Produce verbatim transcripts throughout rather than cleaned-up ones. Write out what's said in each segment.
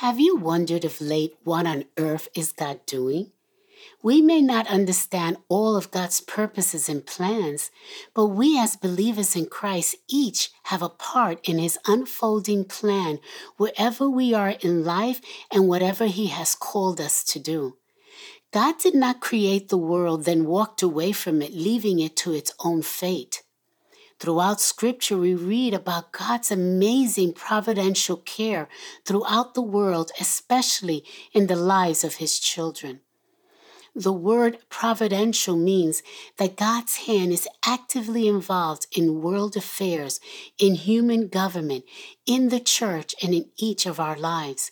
Have you wondered of late what on earth is God doing? We may not understand all of God's purposes and plans, but we as believers in Christ each have a part in His unfolding plan wherever we are in life and whatever He has called us to do. God did not create the world, then walked away from it, leaving it to its own fate. Throughout Scripture, we read about God's amazing providential care throughout the world, especially in the lives of His children. The word providential means that God's hand is actively involved in world affairs, in human government, in the church, and in each of our lives.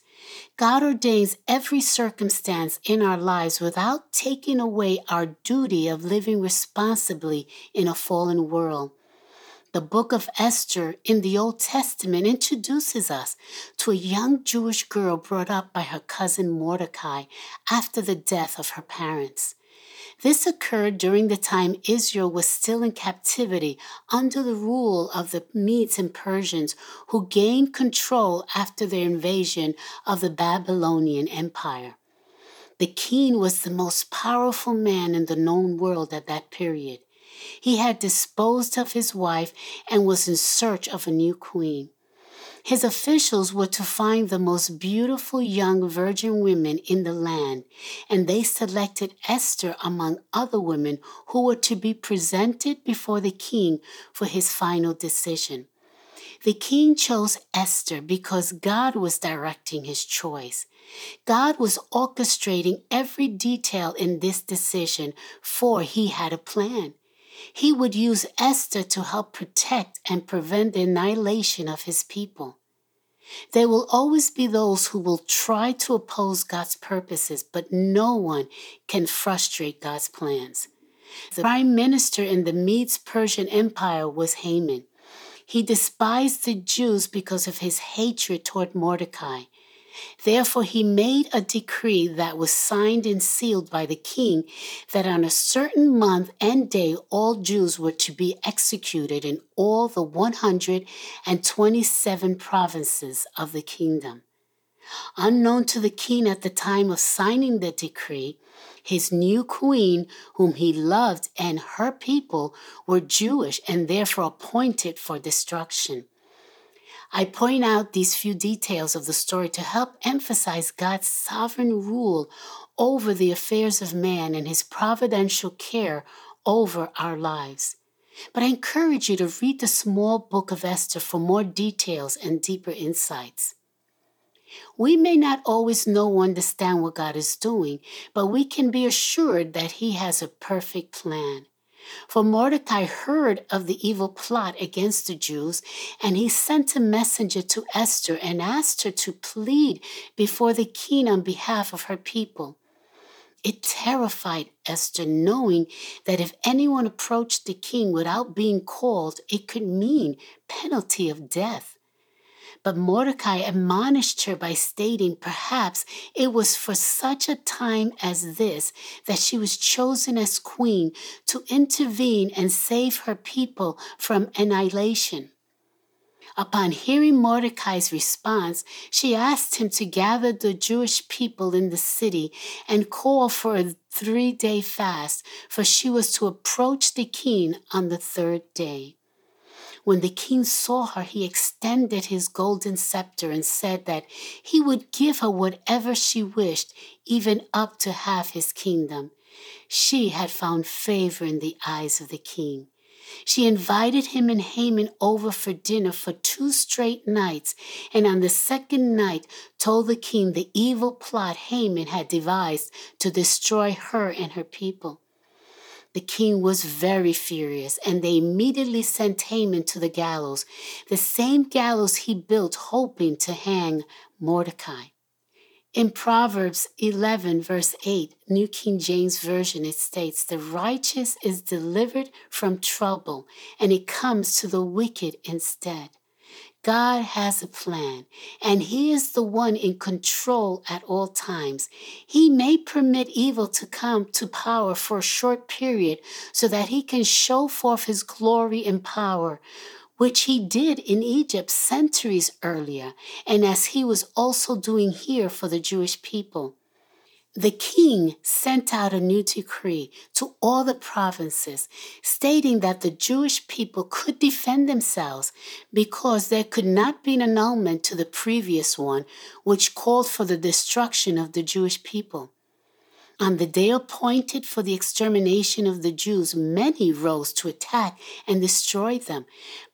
God ordains every circumstance in our lives without taking away our duty of living responsibly in a fallen world. The Book of Esther in the Old Testament introduces us to a young Jewish girl brought up by her cousin Mordecai after the death of her parents. This occurred during the time Israel was still in captivity under the rule of the Medes and Persians, who gained control after their invasion of the Babylonian Empire. The king was the most powerful man in the known world at that period. He had disposed of his wife and was in search of a new queen. His officials were to find the most beautiful young virgin women in the land, and they selected Esther among other women who were to be presented before the king for his final decision. The king chose Esther because God was directing his choice. God was orchestrating every detail in this decision, for he had a plan. He would use Esther to help protect and prevent the annihilation of his people. There will always be those who will try to oppose God's purposes, but no one can frustrate God's plans. The prime minister in the Medes-Persian Empire was Haman. He despised the Jews because of his hatred toward Mordecai. Therefore, he made a decree that was signed and sealed by the king that on a certain month and day all Jews were to be executed in all the one hundred twenty-seven provinces of the kingdom. Unknown to the king at the time of signing the decree, his new queen, whom he loved, and her people were Jewish and therefore appointed for destruction. I point out these few details of the story to help emphasize God's sovereign rule over the affairs of man and his providential care over our lives. But I encourage you to read the small book of Esther for more details and deeper insights. We may not always know or understand what God is doing, but we can be assured that He has a perfect plan. For Mordecai heard of the evil plot against the Jews, and he sent a messenger to Esther and asked her to plead before the king on behalf of her people. It terrified Esther, knowing that if anyone approached the king without being called, it could mean penalty of death. But Mordecai admonished her by stating perhaps it was for such a time as this that she was chosen as queen to intervene and save her people from annihilation. Upon hearing Mordecai's response, she asked him to gather the Jewish people in the city and call for a three-day fast, for she was to approach the king on the third day. When the king saw her, he extended his golden scepter and said that he would give her whatever she wished, even up to half his kingdom. She had found favor in the eyes of the king. She invited him and Haman over for dinner for two straight nights, and on the second night told the king the evil plot Haman had devised to destroy her and her people. The king was very furious, and they immediately sent Haman to the gallows, the same gallows he built hoping to hang Mordecai. In Proverbs eleven, verse eight, New King James Version, it states, "The righteous is delivered from trouble, and it comes to the wicked instead." God has a plan, and He is the one in control at all times. He may permit evil to come to power for a short period so that He can show forth His glory and power, which he did in Egypt centuries earlier, and as he was also doing here for the Jewish people. The king sent out a new decree to all the provinces, stating that the Jewish people could defend themselves because there could not be an annulment to the previous one, which called for the destruction of the Jewish people. On the day appointed for the extermination of the Jews, many rose to attack and destroy them.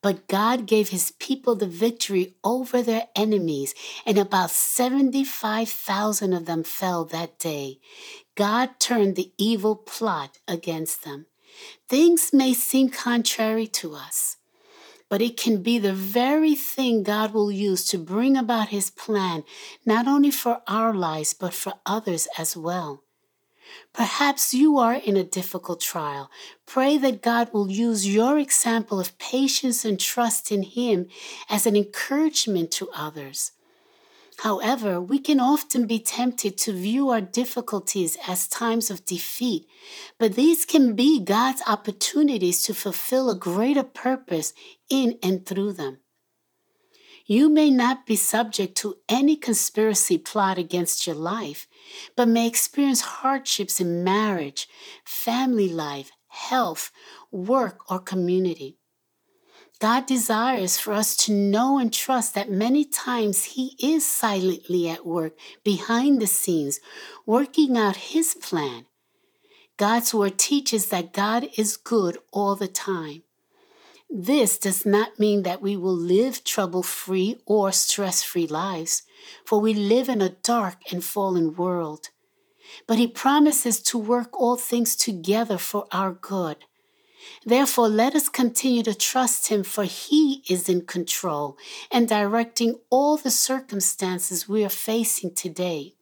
But God gave his people the victory over their enemies, and about seventy-five thousand of them fell that day. God turned the evil plot against them. Things may seem contrary to us, but it can be the very thing God will use to bring about his plan, not only for our lives, but for others as well. Perhaps you are in a difficult trial. Pray that God will use your example of patience and trust in Him as an encouragement to others. However, we can often be tempted to view our difficulties as times of defeat, but these can be God's opportunities to fulfill a greater purpose in and through them. You may not be subject to any conspiracy plot against your life, but may experience hardships in marriage, family life, health, work, or community. God desires for us to know and trust that many times He is silently at work behind the scenes, working out His plan. God's Word teaches that God is good all the time. This does not mean that we will live trouble-free or stress-free lives, for we live in a dark and fallen world. But He promises to work all things together for our good. Therefore, let us continue to trust Him, for He is in control and directing all the circumstances we are facing today.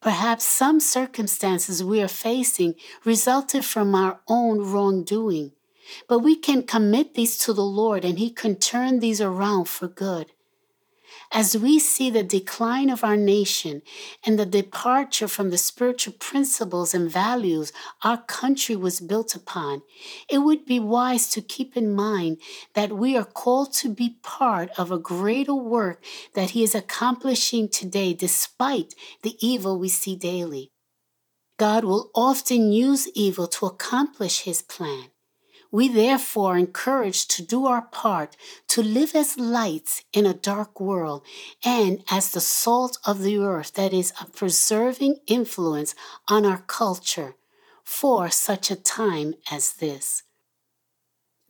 Perhaps some circumstances we are facing resulted from our own wrongdoing. But we can commit these to the Lord, and He can turn these around for good. As we see the decline of our nation and the departure from the spiritual principles and values our country was built upon, it would be wise to keep in mind that we are called to be part of a greater work that He is accomplishing today despite the evil we see daily. God will often use evil to accomplish His plan. We therefore are encouraged to do our part, to live as lights in a dark world and as the salt of the earth that is a preserving influence on our culture for such a time as this.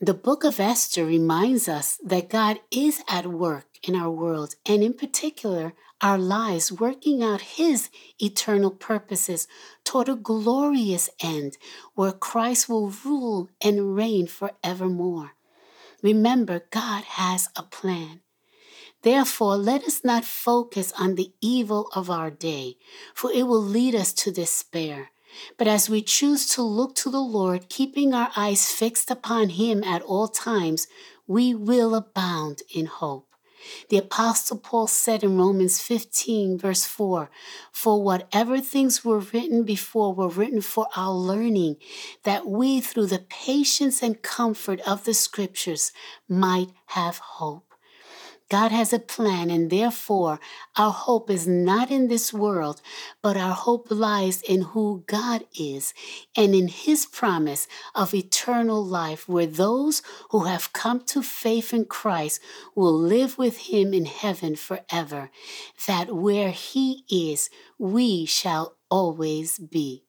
The Book of Esther reminds us that God is at work in our world and in particular our lives, working out His eternal purposes toward a glorious end where Christ will rule and reign forevermore. Remember, God has a plan. Therefore, let us not focus on the evil of our day, for it will lead us to despair. But as we choose to look to the Lord, keeping our eyes fixed upon Him at all times, we will abound in hope. The Apostle Paul said in Romans fifteen, verse four, "For whatever things were written before were written for our learning, that we through the patience and comfort of the Scriptures might have hope." God has a plan, and therefore our hope is not in this world, but our hope lies in who God is and in His promise of eternal life, where those who have come to faith in Christ will live with Him in heaven forever, that where He is, we shall always be.